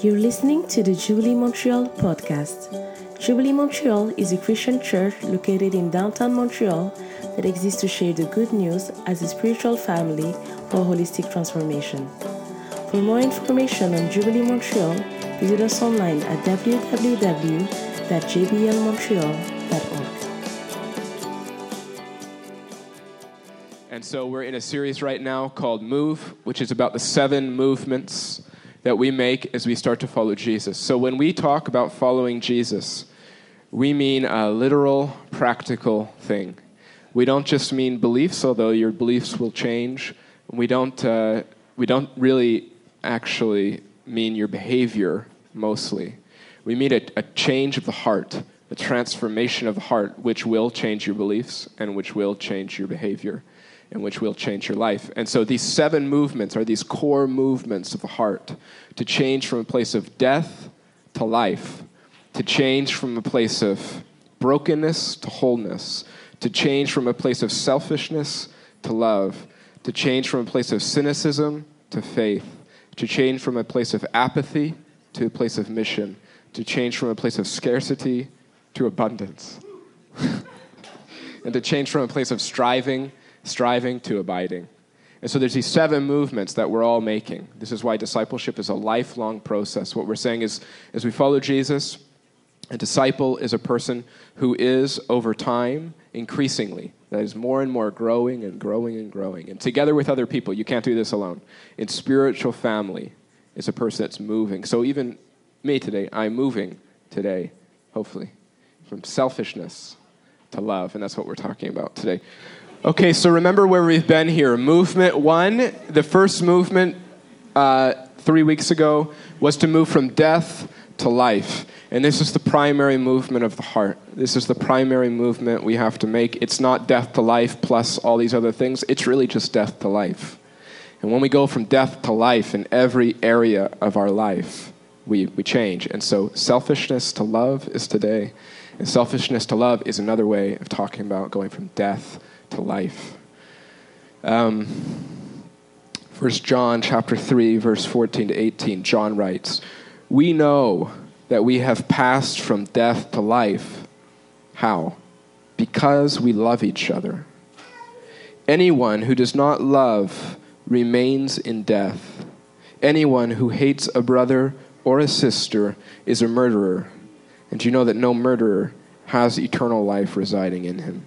You're listening to the Jubilee Montreal podcast. Jubilee Montreal is a Christian church located in downtown Montreal that exists to share the good news as a spiritual family for holistic transformation. For more information on Jubilee Montreal, visit us online at www.jblmontreal.org. And so we're in a series right now called Move, which is about the 7 movements that we make as we start to follow Jesus. So when we talk about following Jesus, we mean a literal, practical thing. We don't just mean beliefs, although your beliefs will change. We don't really actually mean your behavior mostly. We mean a change of the heart, a transformation of the heart, which will change your beliefs and which will change your behavior and which will change your life. And so these 7 movements are these core movements of the heart to change from a place of death to life, to change from a place of brokenness to wholeness, to change from a place of selfishness to love, to change from a place of cynicism to faith, to change from a place of apathy to a place of mission, to change from a place of scarcity to abundance, and to change from a place of striving to abiding. And so there's these 7 movements that we're all making. This is why discipleship is a lifelong process. What we're saying is, as we follow Jesus, a disciple is a person who is, over time, increasingly, that is more and more growing and growing and growing. And together with other people, you can't do this alone. In spiritual family, it's a person that's moving. So even me today, I'm moving today, hopefully, from selfishness to love. And that's what we're talking about today. Okay, so remember where we've been here. Movement 1, the first movement 3 weeks ago was to move from death to life. And this is the primary movement of the heart. This is the primary movement we have to make. It's not death to life plus all these other things. It's really just death to life. And when we go from death to life in every area of our life, we change. And so selfishness to love is today. And selfishness to love is another way of talking about going from death to life. 1 John chapter 3, verse 14 to 18, John writes, "We know that we have passed from death to life." How? "Because we love each other. Anyone who does not love remains in death. Anyone who hates a brother or a sister is a murderer, and you know that no murderer has eternal life residing in him.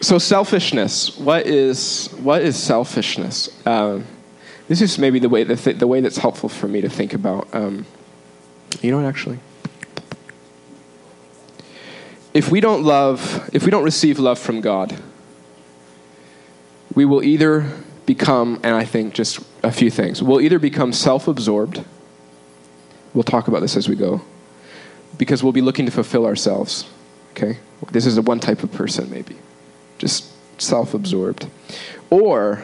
So selfishness. What is selfishness? This is maybe the way that's helpful for me to think about. You know what? Actually, if we don't receive love from God, we will either become, and I think just a few things. We'll either become self-absorbed. We'll talk about this as we go, because we'll be looking to fulfill ourselves. Okay, this is one type of person, maybe. Just self-absorbed. Or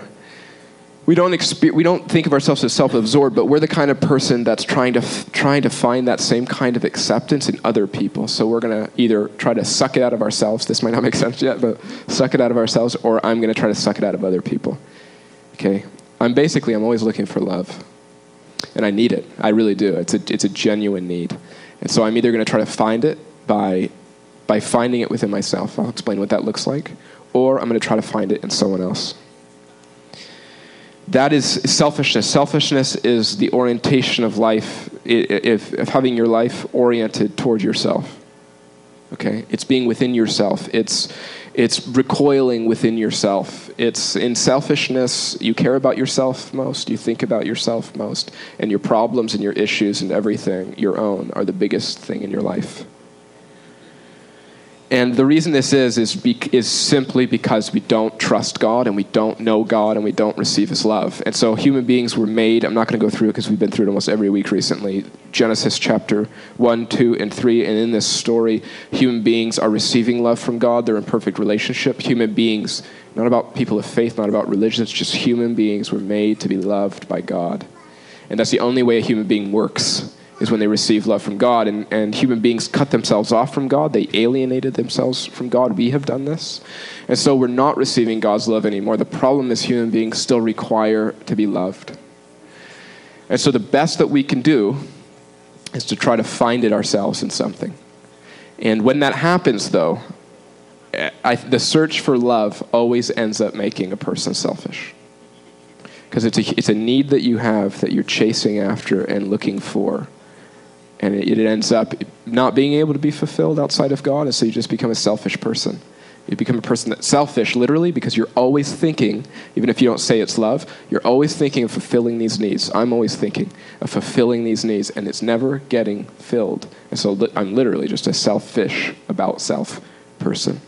we don't think of ourselves as self-absorbed, but we're the kind of person that's trying to find that same kind of acceptance in other people. So we're going to either try to suck it out of ourselves. This might not make sense yet, but suck it out of ourselves, or I'm going to try to suck it out of other people. Okay? I'm always looking for love. And I need it. I really do. It's a genuine need. And so I'm either going to try to find it by finding it within myself. I'll explain what that looks like. Or I'm going to try to find it in someone else. That is selfishness. Selfishness is the orientation of life, if having your life oriented toward yourself. Okay? It's being within yourself. It's recoiling within yourself. It's in selfishness, you care about yourself most, you think about yourself most, and your problems and your issues and everything, your own, are the biggest thing in your life. And the reason this is simply because we don't trust God, and we don't know God, and we don't receive his love. And so human beings were made, I'm not going to go through it because we've been through it almost every week recently, Genesis chapter 1, 2, and 3. And in this story, human beings are receiving love from God. They're in perfect relationship. Human beings, not about people of faith, not about religion, it's just human beings were made to be loved by God. And that's the only way a human being works, is when they receive love from God. And human beings cut themselves off from God. They alienated themselves from God. We have done this. And so we're not receiving God's love anymore. The problem is human beings still require to be loved. And so the best that we can do is to try to find it ourselves in something. And when that happens, though, the search for love always ends up making a person selfish. Because it's a need that you have that you're chasing after and looking for. And it ends up not being able to be fulfilled outside of God, and so you just become a selfish person. You become a person that's selfish, literally, because you're always thinking, even if you don't say it's love, you're always thinking of fulfilling these needs. I'm always thinking of fulfilling these needs, and it's never getting filled. And so I'm literally just a selfish about self person.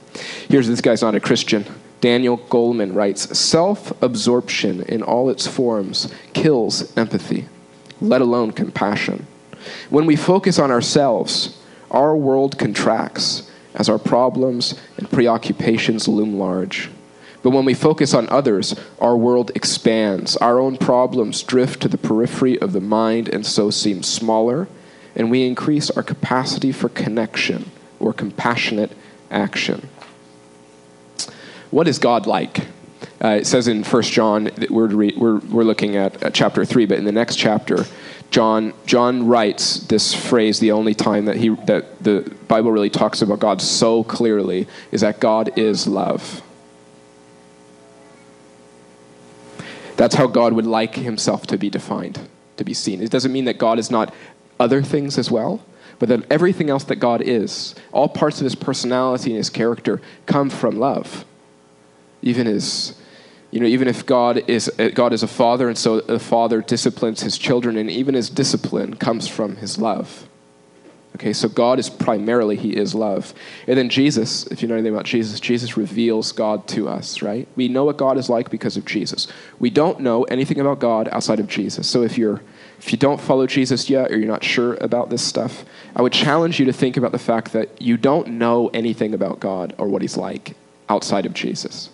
Here's this guy's not a Christian. Daniel Goldman writes, "Self-absorption in all its forms kills empathy, let alone compassion. When we focus on ourselves, our world contracts as our problems and preoccupations loom large. But when we focus on others, our world expands. Our own problems drift to the periphery of the mind and so seem smaller, and we increase our capacity for connection or compassionate action." What is God like? It says in 1 John, that we're looking at chapter 3, but in the next chapter, John writes this phrase. The only time that the Bible really talks about God so clearly is that God is love. That's how God would like himself to be defined, to be seen. It doesn't mean that God is not other things as well, but that everything else that God is, all parts of his personality and his character come from love. Even if God is a father, and so the father disciplines his children, and even his discipline comes from his love. Okay, so God is primarily, he is love. And then Jesus, if you know anything about Jesus, Jesus reveals God to us, right? We know what God is like because of Jesus. We don't know anything about God outside of Jesus. So if you don't follow Jesus yet, or you're not sure about this stuff, I would challenge you to think about the fact that you don't know anything about God or what he's like outside of Jesus.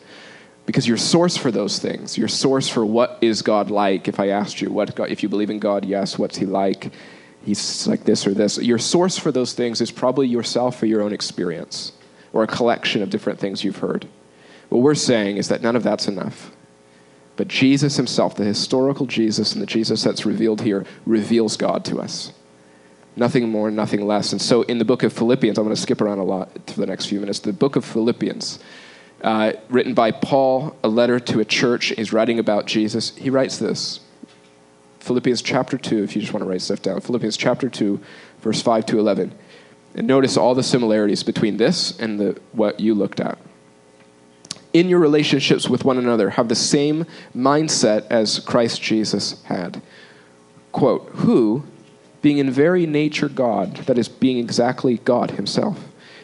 Because your source for those things, your source for what is God like, if I asked you, if you believe in God, yes, what's he like? He's like this or this. Your source for those things is probably yourself or your own experience or a collection of different things you've heard. What we're saying is that none of that's enough. But Jesus himself, the historical Jesus and the Jesus that's revealed here, reveals God to us. Nothing more, nothing less. And so in the book of Philippians, I'm going to skip around a lot for the next few minutes, the book of Philippians, written by Paul, a letter to a church. He's writing about Jesus. He writes this. Philippians chapter 2, if you just want to write stuff down. Philippians chapter 2, verse 5 to 11. And notice all the similarities between this and what you looked at. "In your relationships with one another, have the same mindset as Christ Jesus had. Quote, who, being in very nature God," that is being exactly God himself,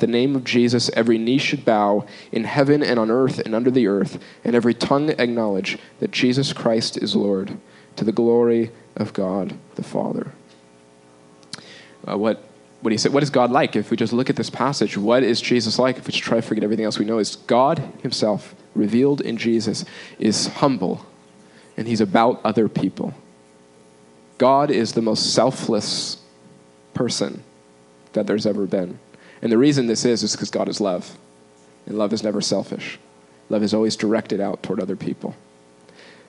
the name of Jesus, every knee should bow in heaven and on earth and under the earth, and every tongue acknowledge that Jesus Christ is Lord, to the glory of God the Father." What he said, what is God like? If we just look at this passage, what is Jesus like? If we just try to forget everything else we know, is God himself, revealed in Jesus, is humble, and he's about other people. God is the most selfless person that there's ever been. And the reason this is because God is love. And love is never selfish. Love is always directed out toward other people.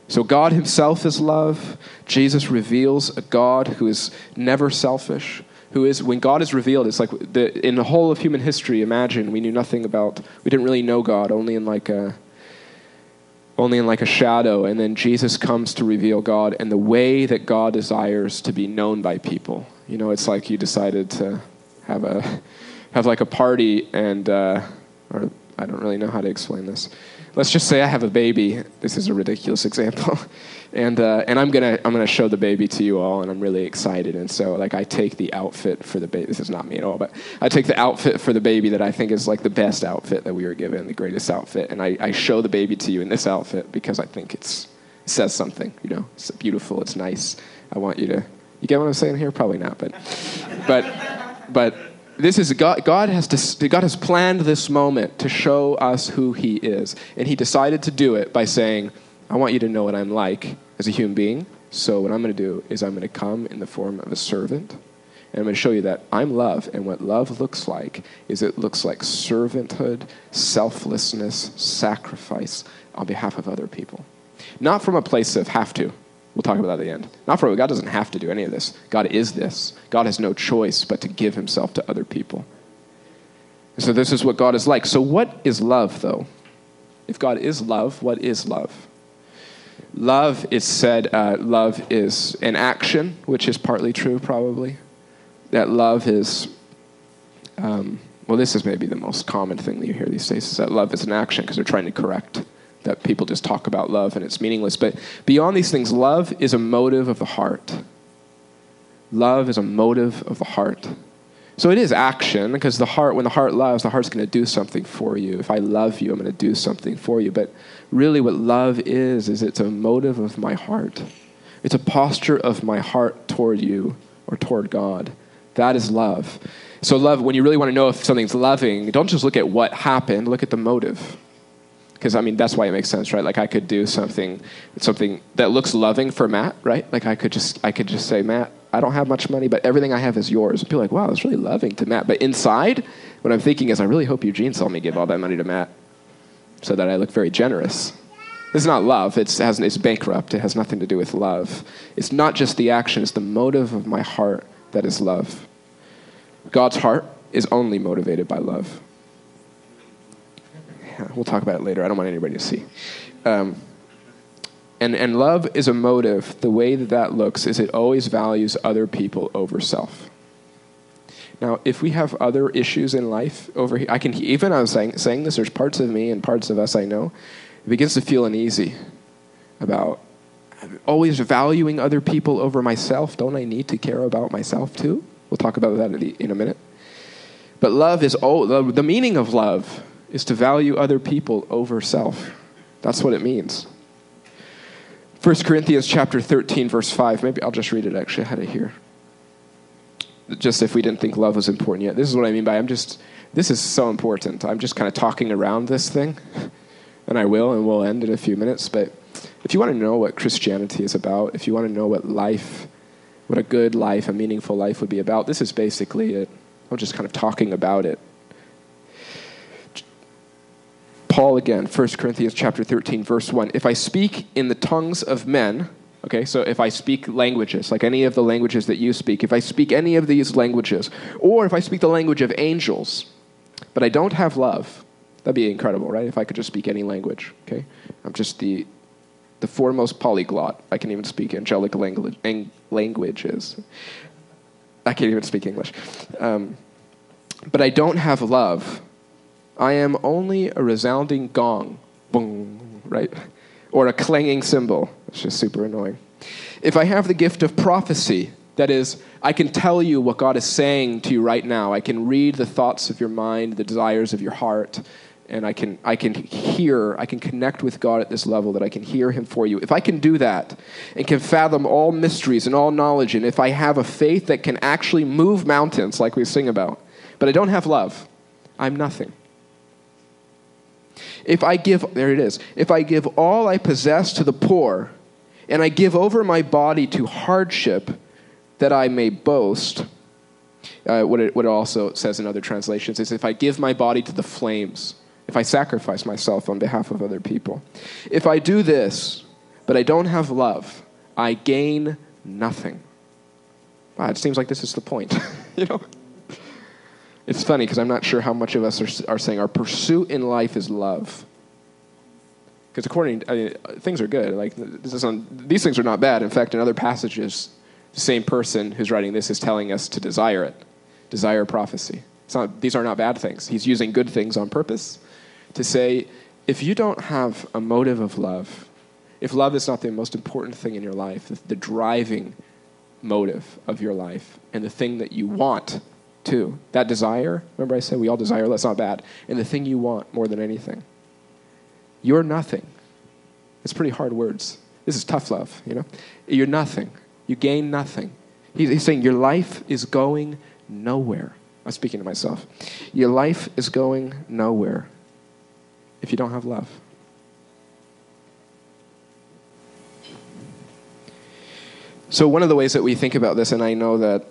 So God himself is love. Jesus reveals a God who is never selfish, when God is revealed, it's like in the whole of human history, imagine we didn't really know God, only in like only in like a shadow. And then Jesus comes to reveal God and the way that God desires to be known by people. You know, it's like you decided to have like a party and, or I don't really know how to explain this. Let's just say I have a baby. This is a ridiculous example. And I'm gonna show the baby to you all, and I'm really excited. And so like I take the outfit for the baby. This is not me at all, but I take the outfit for the baby that I think is like the best outfit that we were given, the greatest outfit. And I show the baby to you in this outfit because I think it says something, you know. It's beautiful, it's nice. I want you to, you get what I'm saying here? Probably not, but this is God has planned this moment to show us who he is. And he decided to do it by saying, I want you to know what I'm like as a human being. So what I'm going to do is I'm going to come in the form of a servant. And I'm going to show you that I'm love. And what love looks like is it looks like servanthood, selflessness, sacrifice on behalf of other people. Not from a place of have to. We'll talk about that at the end. Not for God doesn't have to do any of this. God is this. God has no choice but to give himself to other people. And so this is what God is like. So what is love, though? If God is love, what is love? Love is said, love is an action, which is partly true, probably. That love is, well, this is maybe the most common thing that you hear these days, is that love is an action because they're trying to correct that people just talk about love and it's meaningless. But beyond these things, love is a motive of the heart. Love is a motive of the heart. So it is action because the heart, when the heart loves, the heart's going to do something for you. If I love you, I'm going to do something for you. But really what love is it's a motive of my heart. It's a posture of my heart toward you or toward God. That is love. So love, when you really want to know if something's loving, don't just look at what happened, look at the motive. Because, I mean, that's why it makes sense, right? Like I could do something that looks loving for Matt, right? Like I could just say, Matt, I don't have much money, but everything I have is yours. And people are like, wow, that's really loving to Matt. But inside, what I'm thinking is, I really hope Eugene saw me give all that money to Matt so that I look very generous. This is not love. It's bankrupt. It has nothing to do with love. It's not just the action. It's the motive of my heart that is love. God's heart is only motivated by love. We'll talk about it later. I don't want anybody to see. And love is a motive. The way that looks is it always values other people over self. Now, if we have other issues in life over here, I was saying this, there's parts of me and parts of us I know, it begins to feel uneasy about always valuing other people over myself. Don't I need to care about myself too? We'll talk about that in a minute. But love is, the meaning of love is to value other people over self. That's what it means. 1 Corinthians chapter 13, verse 5. Maybe I'll just read it actually. I had it here. Just if we didn't think love was important yet. This is what I mean by this is so important. I'm just kind of talking around this thing. And I will, and we'll end in a few minutes. But if you want to know what Christianity is about, if you want to know what a good life, a meaningful life would be about, this is basically it. I'm just kind of talking about it. Paul again, 1 Corinthians chapter 13, verse 1. If I speak in the tongues of men, okay, so if I speak languages, like any of the languages that you speak, if I speak any of these languages, or if I speak the language of angels, but I don't have love, that'd be incredible, right? If I could just speak any language, okay? I'm just the foremost polyglot. I can even speak angelic languages. I can't even speak English. But I don't have love. I am only a resounding gong, boom, right? Or a clanging cymbal, which is super annoying. If I have the gift of prophecy, that is, I can tell you what God is saying to you right now. I can read the thoughts of your mind, the desires of your heart, and I can connect with God at this level that I can hear him for you. If I can do that and can fathom all mysteries and all knowledge, and if I have a faith that can actually move mountains like we sing about, but I don't have love, I'm nothing. If I give all I possess to the poor, and I give over my body to hardship that I may boast, what it also says in other translations is if I give my body to the flames, if I sacrifice myself on behalf of other people. If I do this, but I don't have love, I gain nothing. Wow, it seems like this is the point, you know? It's funny because I'm not sure how much of us are saying our pursuit in life is love. Because according, things are good. Like these things are not bad. In fact, in other passages, the same person who's writing this is telling us to desire it, desire prophecy. It's not; these are not bad things. He's using good things on purpose to say, if you don't have a motive of love, if love is not the most important thing in your life, the driving motive of your life, and the thing that you want too, that desire. Remember, I said we all desire. That's not bad. And the thing you want more than anything. You're nothing. It's pretty hard words. This is tough love, you know? You're nothing. You gain nothing. He's saying your life is going nowhere. I'm speaking to myself. Your life is going nowhere if you don't have love. So one of the ways that we think about this, and I know that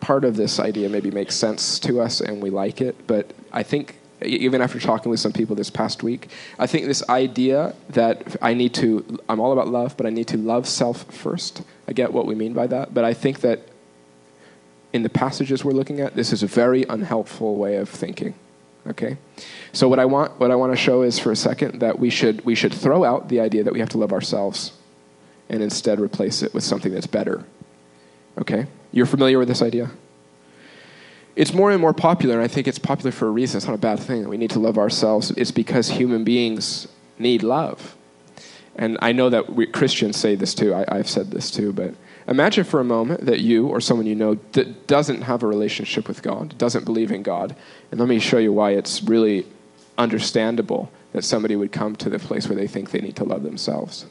part of this idea maybe makes sense to us and we like it, but I think even after talking with some people this past week, I think this idea that I'm all about love, but I need to love self first. I get what we mean by that. But I think that in the passages we're looking at, this is a very unhelpful way of thinking. Okay? So what I want to show is for a second that we should throw out the idea that we have to love ourselves and instead replace it with something that's better. Okay? You're familiar with this idea? It's more and more popular, and I think it's popular for a reason. It's not a bad thing. We need to love ourselves. It's because human beings need love. And I know that Christians say this too. I've said this too. But imagine for a moment that you or someone you know that doesn't have a relationship with God, doesn't believe in God. And let me show you why it's really understandable that somebody would come to the place where they think they need to love themselves.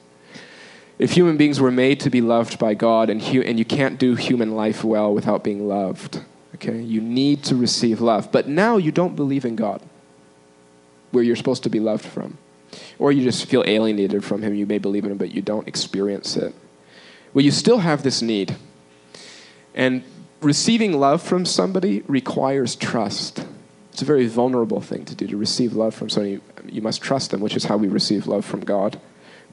If human beings were made to be loved by God, and you can't do human life well without being loved, okay, you need to receive love. But now you don't believe in God, where you're supposed to be loved from. Or you just feel alienated from him. You may believe in him, but you don't experience it. Well, you still have this need. And receiving love from somebody requires trust. It's a very vulnerable thing to do, to receive love from somebody. You must trust them, which is how we receive love from God.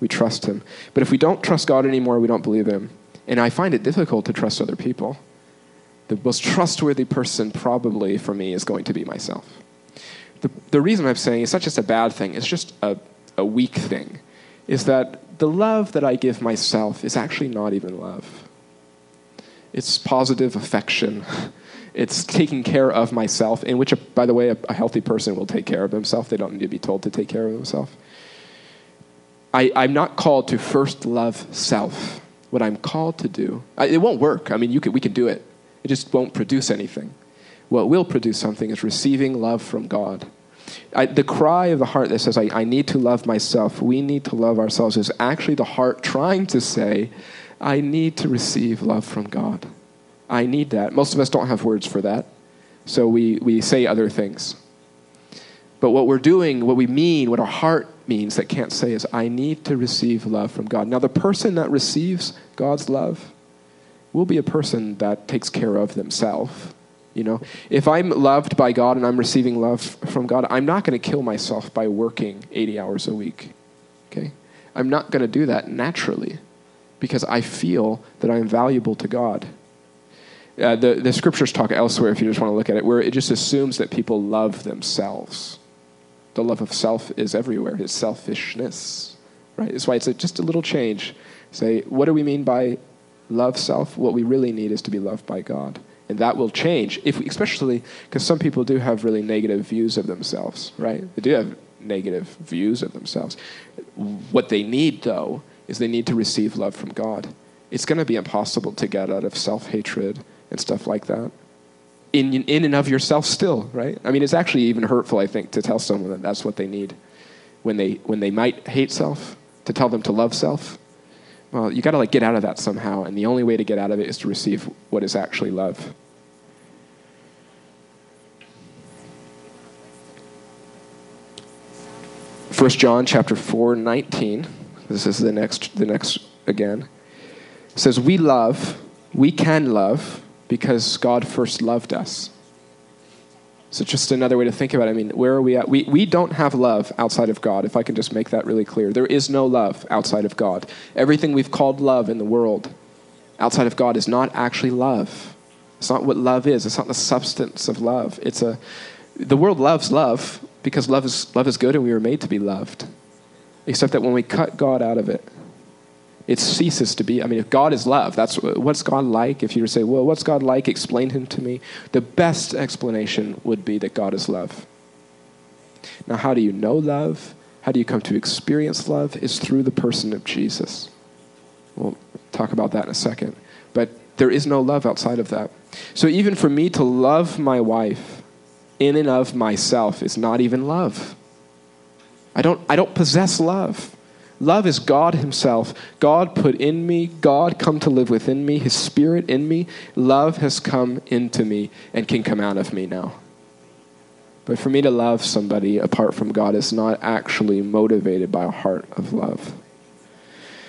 We trust him. But if we don't trust God anymore, we don't believe in him. And I find it difficult to trust other people. The most trustworthy person probably for me is going to be myself. The reason I'm saying it's not just a bad thing, it's just a weak thing, is that the love that I give myself is actually not even love. It's positive affection. It's taking care of myself, in which, by the way, a healthy person will take care of himself. They don't need to be told to take care of themselves. I'm not called to first love self. What I'm called to do, it won't work. I mean, we can do it. It just won't produce anything. What will produce something is receiving love from God. The cry of the heart that says, I need to love myself, we need to love ourselves, is actually the heart trying to say, I need to receive love from God. I need that. Most of us don't have words for that, so we say other things. But what we're doing, what we mean, what our heart means that can't say is, I need to receive love from God. Now, the person that receives God's love will be a person that takes care of themselves, you know. If I'm loved by God and I'm receiving love from God, I'm not going to kill myself by working 80 hours a week, okay? I'm not going to do that naturally because I feel that I'm valuable to God. The scriptures talk elsewhere, if you just want to look at it, where it just assumes that people love themselves. The love of self is everywhere. It's selfishness, right? That's why it's just a little change. Say, what do we mean by love self? What we really need is to be loved by God. And that will change, especially because some people do have really negative views of themselves, right? They do have negative views of themselves. What they need, though, is they need to receive love from God. It's going to be impossible to get out of self-hatred and stuff like that in and of yourself still, right? I mean, it's actually even hurtful, I think, to tell someone that that's what they need. When they might hate self, to tell them to love self. Well, you got to get out of that somehow, and the only way to get out of it is to receive what is actually love. First John chapter 4:19. This is the next again. It says we can love because God first loved us. So just another way to think about it. I mean, where are we at? We don't have love outside of God, if I can just make that really clear. There is no love outside of God. Everything we've called love in the world outside of God is not actually love. It's not what love is. It's not the substance of love. The world loves love because love is good and we were made to be loved. except that when we cut God out of it, it ceases to be. I mean, if God is love, that's what's God like? If you were to say, well, what's God like? Explain him to me. The best explanation would be that God is love. Now, how do you know love? How do you come to experience love? It's through the person of Jesus. We'll talk about that in a second. But there is no love outside of that. So even for me to love my wife in and of myself is not even love. I don't possess love. Love is God himself. God put in me. God come to live within me. His spirit in me. Love has come into me and can come out of me now. But for me to love somebody apart from God is not actually motivated by a heart of love.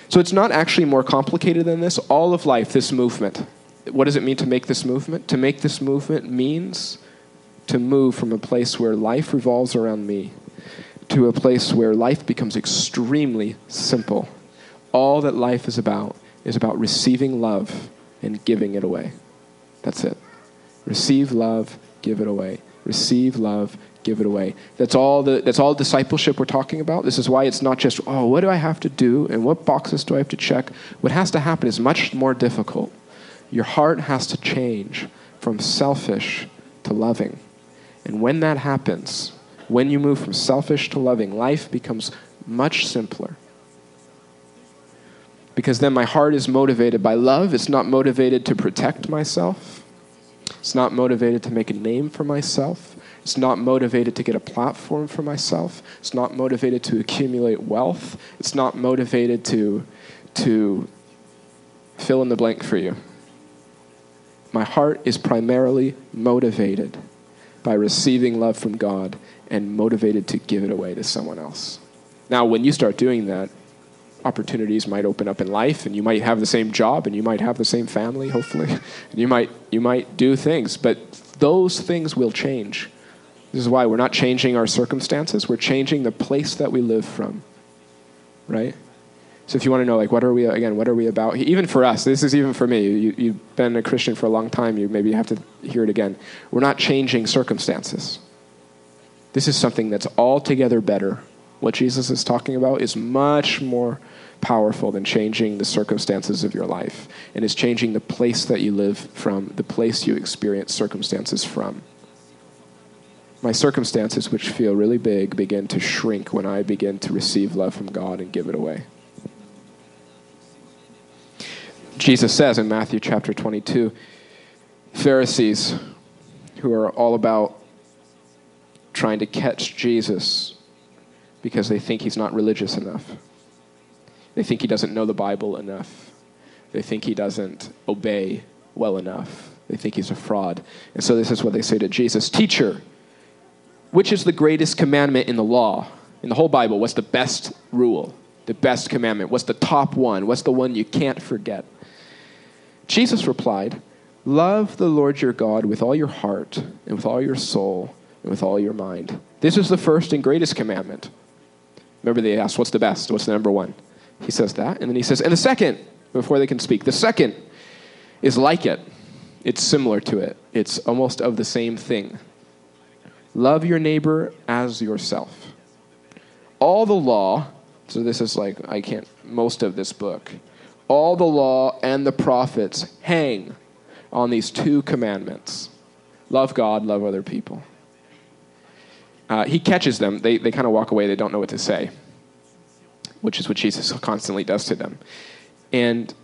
So it's not actually more complicated than this. All of life, this movement. What does it mean to make this movement? To make this movement means to move from a place where life revolves around me to a place where life becomes extremely simple. All that life is about receiving love and giving it away. That's it. Receive love, give it away. Receive love, give it away. That's all discipleship we're talking about. This is why it's not just, oh, what do I have to do and what boxes do I have to check? What has to happen is much more difficult. Your heart has to change from selfish to loving. And when that happens, when you move from selfish to loving, life becomes much simpler. Because then my heart is motivated by love. It's not motivated to protect myself. It's not motivated to make a name for myself. It's not motivated to get a platform for myself. It's not motivated to accumulate wealth. It's not motivated to fill in the blank for you. My heart is primarily motivated by receiving love from God and motivated to give it away to someone else. Now, when you start doing that, opportunities might open up in life, and you might have the same job, and you might have the same family, hopefully. And you might do things, but those things will change. This is why we're not changing our circumstances. We're changing the place that we live from, right? So if you want to know, like, what are we about? Even for us, this is even for me. You've been a Christian for a long time. You maybe have to hear it again. We're not changing circumstances. This is something that's altogether better. What Jesus is talking about is much more powerful than changing the circumstances of your life. And it's changing the place that you live from, the place you experience circumstances from. My circumstances, which feel really big, begin to shrink when I begin to receive love from God and give it away. Jesus says in Matthew chapter 22, Pharisees who are all about trying to catch Jesus because they think he's not religious enough. They think he doesn't know the Bible enough. They think he doesn't obey well enough. They think he's a fraud. And so this is what they say to Jesus. Teacher, which is the greatest commandment in the law? In the whole Bible, what's the best rule? The best commandment? What's the top one? What's the one you can't forget? Jesus replied, love the Lord your God with all your heart and with all your soul and with all your mind. This is the first and greatest commandment. Remember, they asked, what's the best? What's the number one? He says that, and then he says, and the second, before they can speak, the second is like it. It's similar to it. It's almost of the same thing. Love your neighbor as yourself. All the law, so this is like, most of this book, all the law and the prophets hang on these two commandments. Love God, love other people. He catches them. They kind of walk away. They don't know what to say, which is what Jesus constantly does to them. And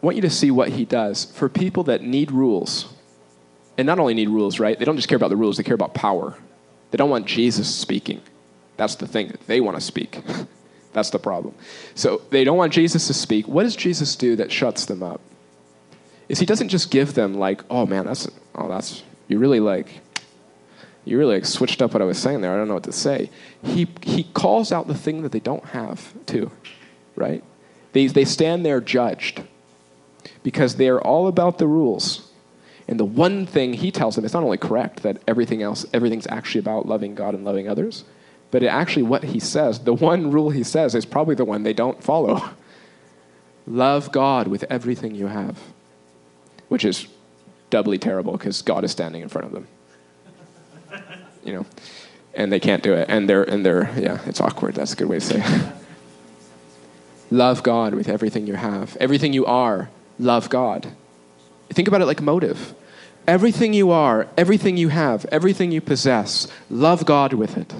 I want you to see what he does for people that need rules. And not only need rules, right? They don't just care about the rules. They care about power. They don't want Jesus speaking. That's the thing. They want to speak. That's the problem. So they don't want Jesus to speak. What does Jesus do that shuts them up? Is he doesn't just give them like, oh man, you really switched up what I was saying there. I don't know what to say. He calls out the thing that they don't have too, right? They stand there judged because they are all about the rules. And the one thing he tells them, it's not only correct that everything's actually about loving God and loving others, but what he says, the one rule he says is probably the one they don't follow. Love God with everything you have, which is doubly terrible because God is standing in front of them. You know, and they can't do it. And it's awkward. That's a good way to say it. Love God with everything you have. Everything you are, love God. Think about it like motive. Everything you are, everything you have, everything you possess, love God with it.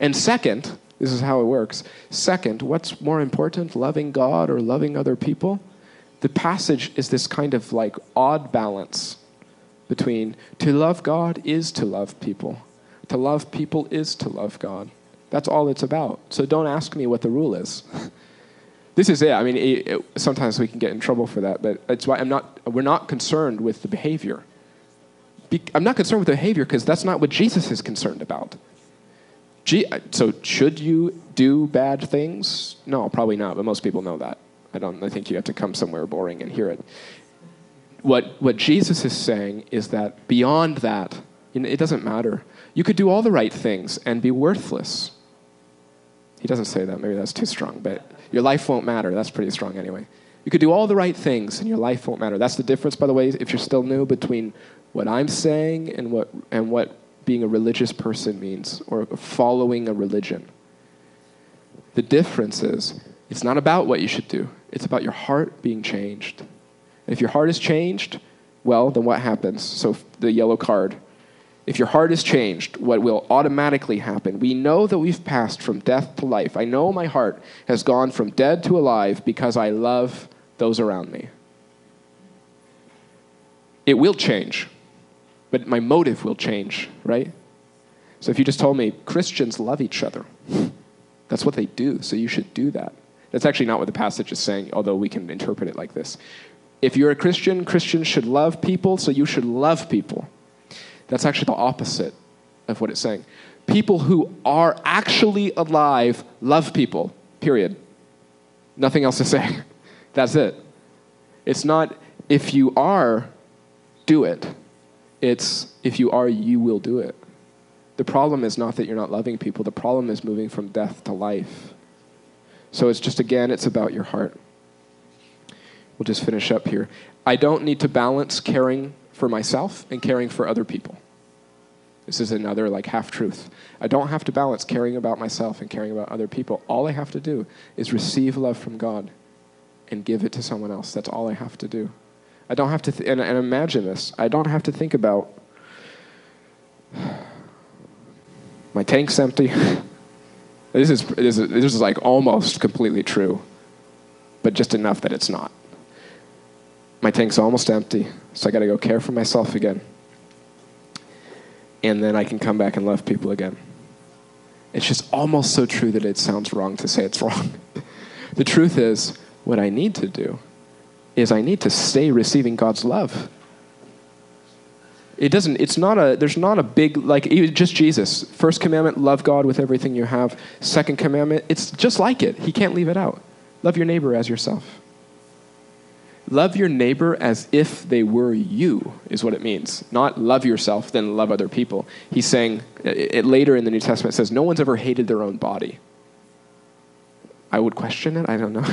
And second, this is how it works. Second, what's more important, loving God or loving other people? The passage is this kind of like odd balance between to love God is to love people. To love people is to love God. That's all it's about. So don't ask me what the rule is. This is it. I mean, sometimes we can get in trouble for that, but it's why we're not concerned with the behavior. I'm not concerned with the behavior because that's not what Jesus is concerned about. So should you do bad things? No, probably not, but most people know that. I think you have to come somewhere boring and hear it. What Jesus is saying is that beyond that, it doesn't matter. You could do all the right things and be worthless. He doesn't say that. Maybe that's too strong, but your life won't matter. That's pretty strong anyway. You could do all the right things and your life won't matter. That's the difference, by the way, if you're still new, between what I'm saying and what being a religious person means or following a religion. The difference is it's not about what you should do. It's about your heart being changed. And if your heart is changed, well, then what happens? So the yellow card. If your heart is changed, what will automatically happen? We know that we've passed from death to life. I know my heart has gone from dead to alive because I love those around me. It will change, but my motive will change, right? So if you just told me, Christians love each other, that's what they do, so you should do that. That's actually not what the passage is saying, although we can interpret it like this. If you're a Christian, Christians should love people, so you should love people. That's actually the opposite of what it's saying. People who are actually alive love people, period. Nothing else to say. That's it. It's not, if you are, do it. It's, if you are, you will do it. The problem is not that you're not loving people. The problem is moving from death to life. So it's just, again, it's about your heart. We'll just finish up here. I don't need to balance caring for myself and caring for other people. This is another like half-truth. I don't have to balance caring about myself and caring about other people. All I have to do is receive love from God and give it to someone else. That's all I have to do. I don't have to, and imagine this, I don't have to think about my tank's empty. This is like almost completely true, but just enough that it's not. My tank's almost empty, so I got to go care for myself again. And then I can come back and love people again. It's just almost so true that it sounds wrong to say it's wrong. The truth is, what I need to do is I need to stay receiving God's love. There's not a big, like, even just Jesus. First commandment, love God with everything you have. Second commandment, it's just like it. He can't leave it out. Love your neighbor as yourself. Love your neighbor as if they were you, is what it means. Not love yourself, then love other people. He's saying, it later in the New Testament says, no one's ever hated their own body. I would question it, I don't know.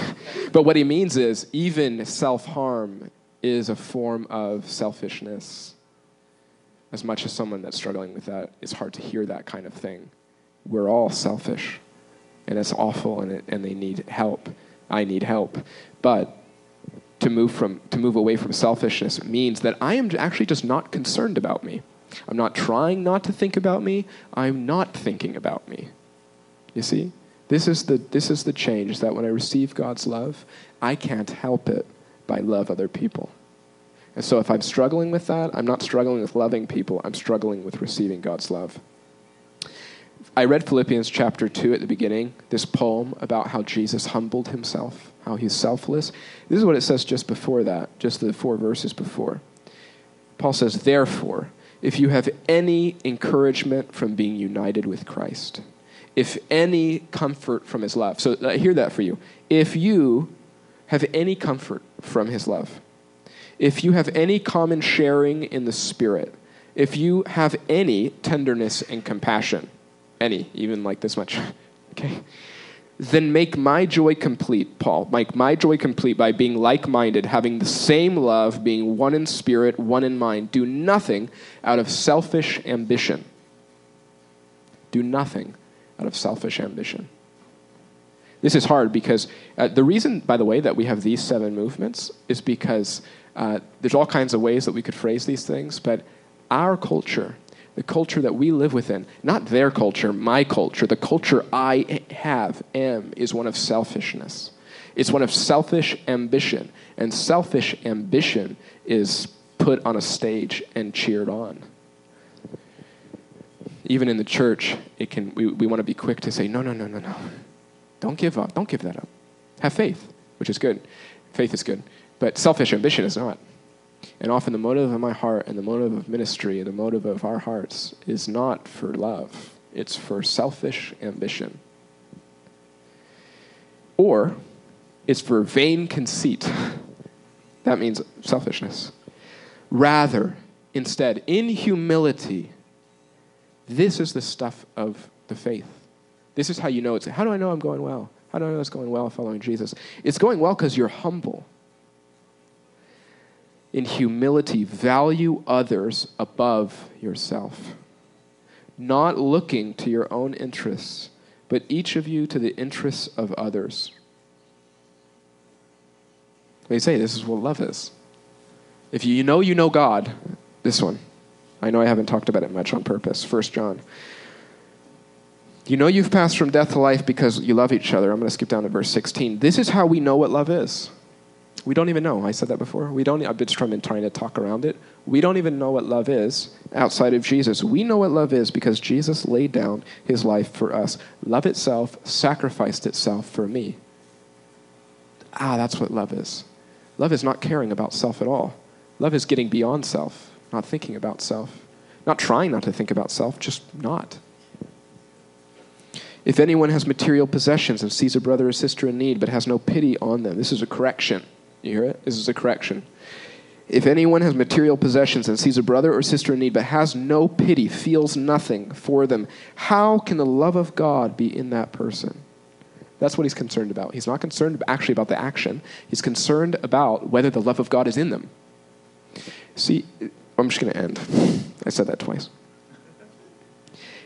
But what he means is, even self-harm is a form of selfishness. As much as someone that's struggling with that, it's hard to hear that kind of thing. We're all selfish, and it's awful, and they need help. I need help. But to move away from selfishness means that I am actually just not concerned about me. I'm not trying not to think about me. I'm not thinking about me. You see? This is the change, that when I receive God's love, I can't help it but love other people. And so if I'm struggling with that, I'm not struggling with loving people. I'm struggling with receiving God's love. I read Philippians chapter 2 at the beginning, this poem about how Jesus humbled himself, how he's selfless. This is what it says just before that, just the 4 verses before. Paul says, therefore, if you have any encouragement from being united with Christ, if any comfort from his love. So I hear that for you. If you have any comfort from his love, if you have any common sharing in the Spirit, if you have any tenderness and compassion, any, even like this much, okay? Then make my joy complete, Paul. Make my joy complete by being like-minded, having the same love, being one in spirit, one in mind. Do nothing out of selfish ambition. Do nothing out of selfish ambition. This is hard because the reason, by the way, that we have these seven movements is because there's all kinds of ways that we could phrase these things, but our culture, the culture that we live within, not their culture, my culture, the culture I am, is one of selfishness. It's one of selfish ambition, and selfish ambition is put on a stage and cheered on. Even in the church, it can. We want to be quick to say, no. Don't give up. Don't give that up. Have faith, which is good. Faith is good. But selfish ambition is not. And often the motive of my heart and the motive of ministry and the motive of our hearts is not for love. It's for selfish ambition. Or it's for vain conceit. That means selfishness. Rather, instead, in humility, this is the stuff of the faith. This is how you know it's. How do I know I'm going well? How do I know it's going well following Jesus? It's going well because you're humble. In humility, value others above yourself, not looking to your own interests, but each of you to the interests of others. They say this is what love is. If you know God, this one. I know I haven't talked about it much on purpose. 1 John. You know you've passed from death to life because you love each other. I'm going to skip down to verse 16. This is how we know what love is. We don't even know. I said that before. I've been trying to talk around it. We don't even know what love is outside of Jesus. We know what love is because Jesus laid down his life for us. Love itself sacrificed itself for me. That's what love is. Love is not caring about self at all. Love is getting beyond self, not thinking about self, not trying not to think about self, just not. If anyone has material possessions and sees a brother or sister in need but has no pity on them, this is a correction. You hear it? This is a correction. If anyone has material possessions and sees a brother or sister in need but has no pity, feels nothing for them, how can the love of God be in that person? That's what he's concerned about. He's not concerned actually about the action. He's concerned about whether the love of God is in them. See, I'm just going to end. I said that twice.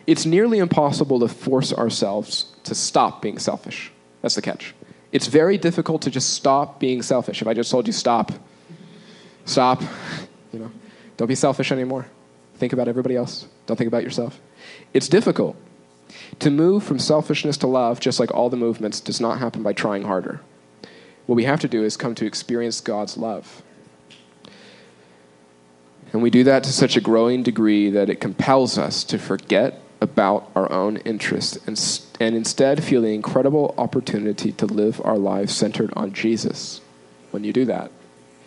It's nearly impossible to force ourselves to stop being selfish. That's the catch. It's very difficult to just stop being selfish. If I just told you, stop, don't be selfish anymore. Think about everybody else. Don't think about yourself. It's difficult. To move from selfishness to love, just like all the movements, does not happen by trying harder. What we have to do is come to experience God's love. And we do that to such a growing degree that it compels us to forget about our own interests and instead feel the incredible opportunity to live our lives centered on Jesus. When you do that,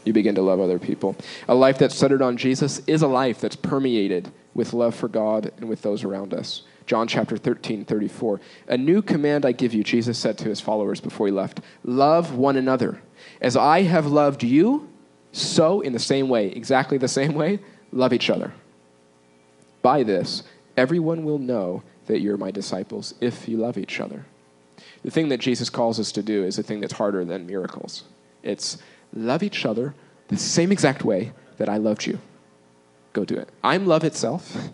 you begin to love other people. A life that's centered on Jesus is a life that's permeated with love for God and with those around us. John chapter 13:34. A new command I give you, Jesus said to his followers before he left. Love one another. As I have loved you, so in the same way, exactly the same way, love each other. By this, everyone will know that you're my disciples if you love each other. The thing that Jesus calls us to do is the thing that's harder than miracles. It's love each other the same exact way that I loved you. Go do it. I'm love itself.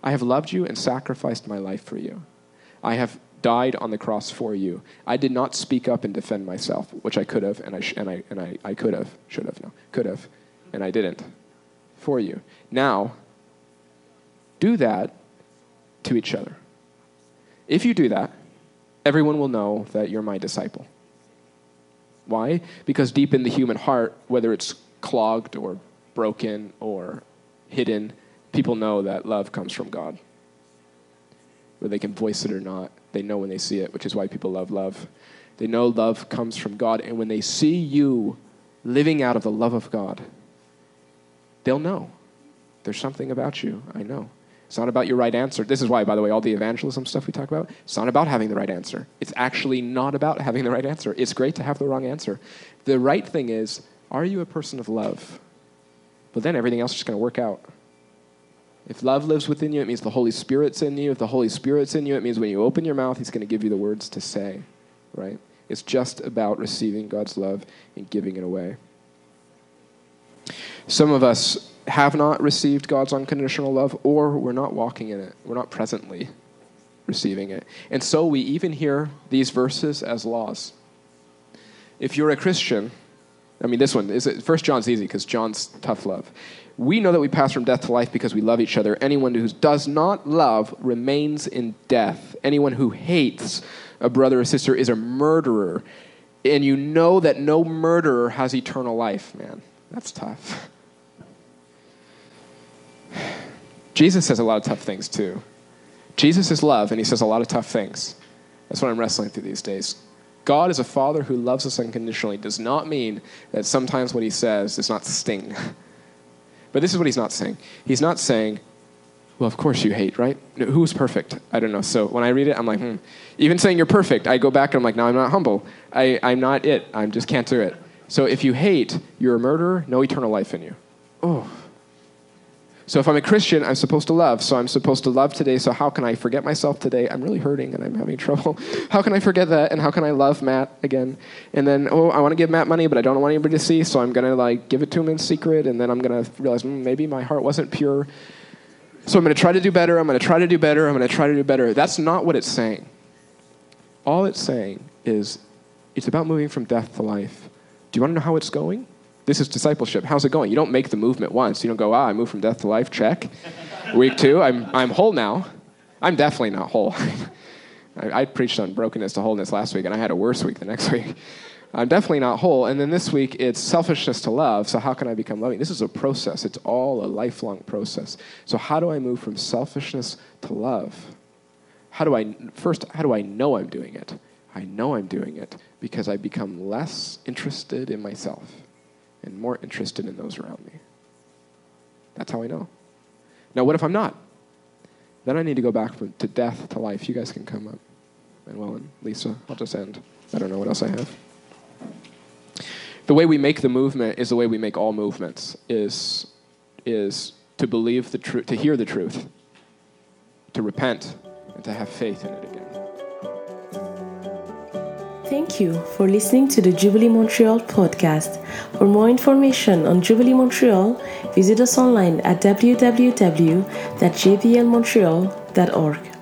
I have loved you and sacrificed my life for you. I have died on the cross for you. I did not speak up and defend myself, which I could have, and I didn't for you. Now, do that to each other. If you do that, everyone will know that you're my disciple. Why? Because deep in the human heart, whether it's clogged or broken or hidden, people know that love comes from God. Whether they can voice it or not, they know when they see it, which is why people love love. They know love comes from God, and when they see you living out of the love of God, they'll know. There's something about you, I know. It's not about your right answer. This is why, by the way, all the evangelism stuff we talk about, it's not about having the right answer. It's actually not about having the right answer. It's great to have the wrong answer. The right thing is, are you a person of love? But then everything else is just going to work out. If love lives within you, it means the Holy Spirit's in you. If the Holy Spirit's in you, it means when you open your mouth, he's going to give you the words to say, right? It's just about receiving God's love and giving it away. Some of us have not received God's unconditional love, or we're not walking in it. We're not presently receiving it. And so we even hear these verses as laws. If you're a Christian, I mean, this one, 1 John's easy because John's tough love. We know that we pass from death to life because we love each other. Anyone who does not love remains in death. Anyone who hates a brother or sister is a murderer. And you know that no murderer has eternal life, man. That's tough. Jesus says a lot of tough things too. Jesus is love, and he says a lot of tough things. That's what I'm wrestling through these days. God is a father who loves us unconditionally. Does not mean that sometimes what he says does not sting. But this is what he's not saying. He's not saying, well, of course you hate, right? Who's perfect? I don't know. So when I read it, I'm like, Even saying you're perfect, I go back and I'm like, no, I'm not humble. I'm not it. I just can't do it. So if you hate, you're a murderer, no eternal life in you. Oh. So if I'm a Christian, I'm supposed to love. So I'm supposed to love today. So how can I forget myself today? I'm really hurting and I'm having trouble. How can I forget that? And how can I love Matt again? And then, I want to give Matt money, but I don't want anybody to see. So I'm going to give it to him in secret. And then I'm going to realize maybe my heart wasn't pure. So I'm going to try to do better. I'm going to try to do better. That's not what it's saying. All it's saying is it's about moving from death to life. Do you want to know how it's going? This is discipleship. How's it going? You don't make the movement once. You don't go, I moved from death to life, check. Week two, I'm whole now. I'm definitely not whole. I preached on brokenness to wholeness last week, and I had a worse week the next week. I'm definitely not whole. And then this week, it's selfishness to love. So how can I become loving? This is a process. It's all a lifelong process. So how do I move from selfishness to love? How do I know I'm doing it? I know I'm doing it because I become less interested in myself and more interested in those around me. That's how I know. Now, what if I'm not? Then I need to go back to death to life. You guys can come up. Manuel and Lisa, I'll just end. I don't know what else I have. The way we make the movement is the way we make all movements, is to believe the truth, to hear the truth, to repent, and to have faith in it again. Thank you for listening to the Jubilee Montreal podcast. For more information on Jubilee Montreal, visit us online at www.jblmontreal.org.